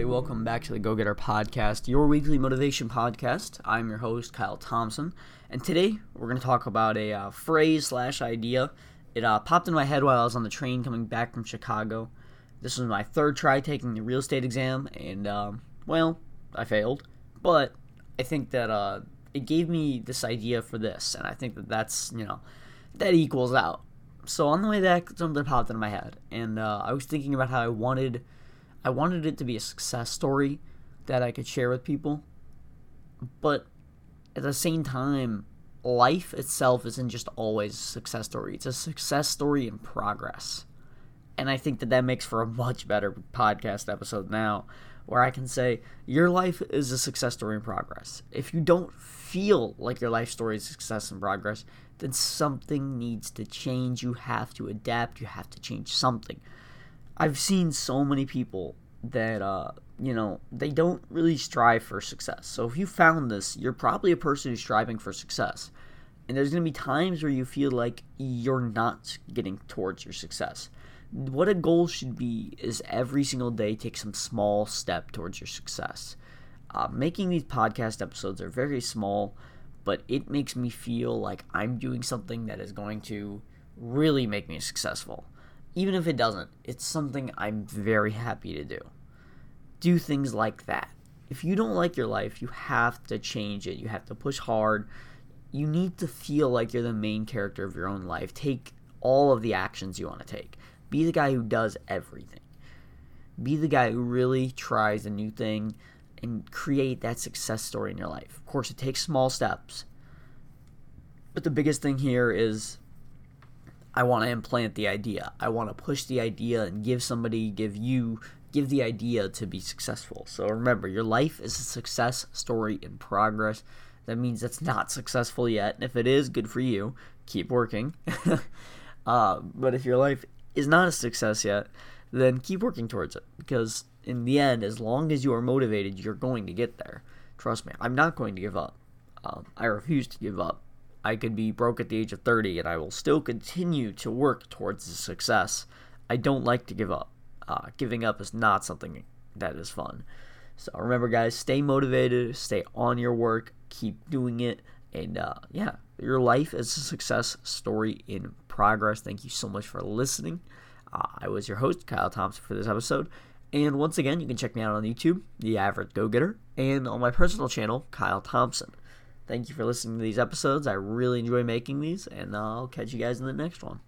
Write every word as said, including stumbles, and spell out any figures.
everybody. Welcome back to the Go-Getter Podcast, your weekly motivation podcast. I'm your host, Kyle Thompson, and today we're going to talk about a uh, phrase slash idea. It uh, popped in my head while I was on the train coming back from Chicago. This was my third try taking the real estate exam, and, um, well, I failed, but I think that uh, it gave me this idea for this, and I think that that's, you know, that equals out. So on the way back, something popped into my head, and uh, I was thinking about how I wanted I wanted it to be a success story that I could share with people, but at the same time, life itself isn't just always a success story. It's a success story in progress, and I think that that makes for a much better podcast episode now, where I can say, your life is a success story in progress. If you don't feel like your life story is success in progress, then something needs to change. You have to adapt. You have to change something. I've seen so many people that, uh, you know, they don't really strive for success. So if you found this, you're probably a person who's striving for success. And there's going to be times where you feel like you're not getting towards your success. What a goal should be is every single day take some small step towards your success. Uh, making these podcast episodes are very small, but it makes me feel like I'm doing something that is going to really make me successful. Even if it doesn't, it's something I'm very happy to do. Do things like that. If you don't like your life, you have to change it. You have to push hard. You need to feel like you're the main character of your own life. Take all of the actions you want to take. Be the guy who does everything. Be the guy who really tries a new thing and create that success story in your life. Of course, it takes small steps. But the biggest thing here is I want to implant the idea. I want to push the idea and give somebody, give you, give the idea to be successful. So remember, your life is a success story in progress. That means it's not successful yet. And if it is, good for you. Keep working. uh, but if your life is not a success yet, then keep working towards it, because in the end, as long as you are motivated, you're going to get there. Trust me, I'm not going to give up. Um, I refuse to give up. I could be broke at the age of thirty, and I will still continue to work towards success. I don't like to give up. Uh, giving up is not something that is fun. So remember, guys, stay motivated, stay on your work, keep doing it, and uh, yeah, your life is a success story in progress. Thank you so much for listening. Uh, I was your host, Kyle Thompson, for this episode. And once again, you can check me out on YouTube, The Average Go-Getter, and on my personal channel, Kyle Thompson. Thank you for listening to these episodes. I really enjoy making these, and I'll catch you guys in the next one.